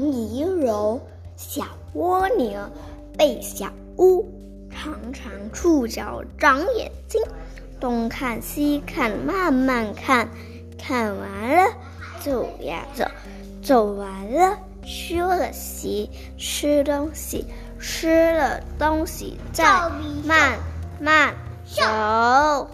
长泥柔，小蜗牛背小屋，常常触角长眼睛，东看西看慢慢看，看完了走呀走，走完了休了息，吃东西，吃了东西再慢慢走。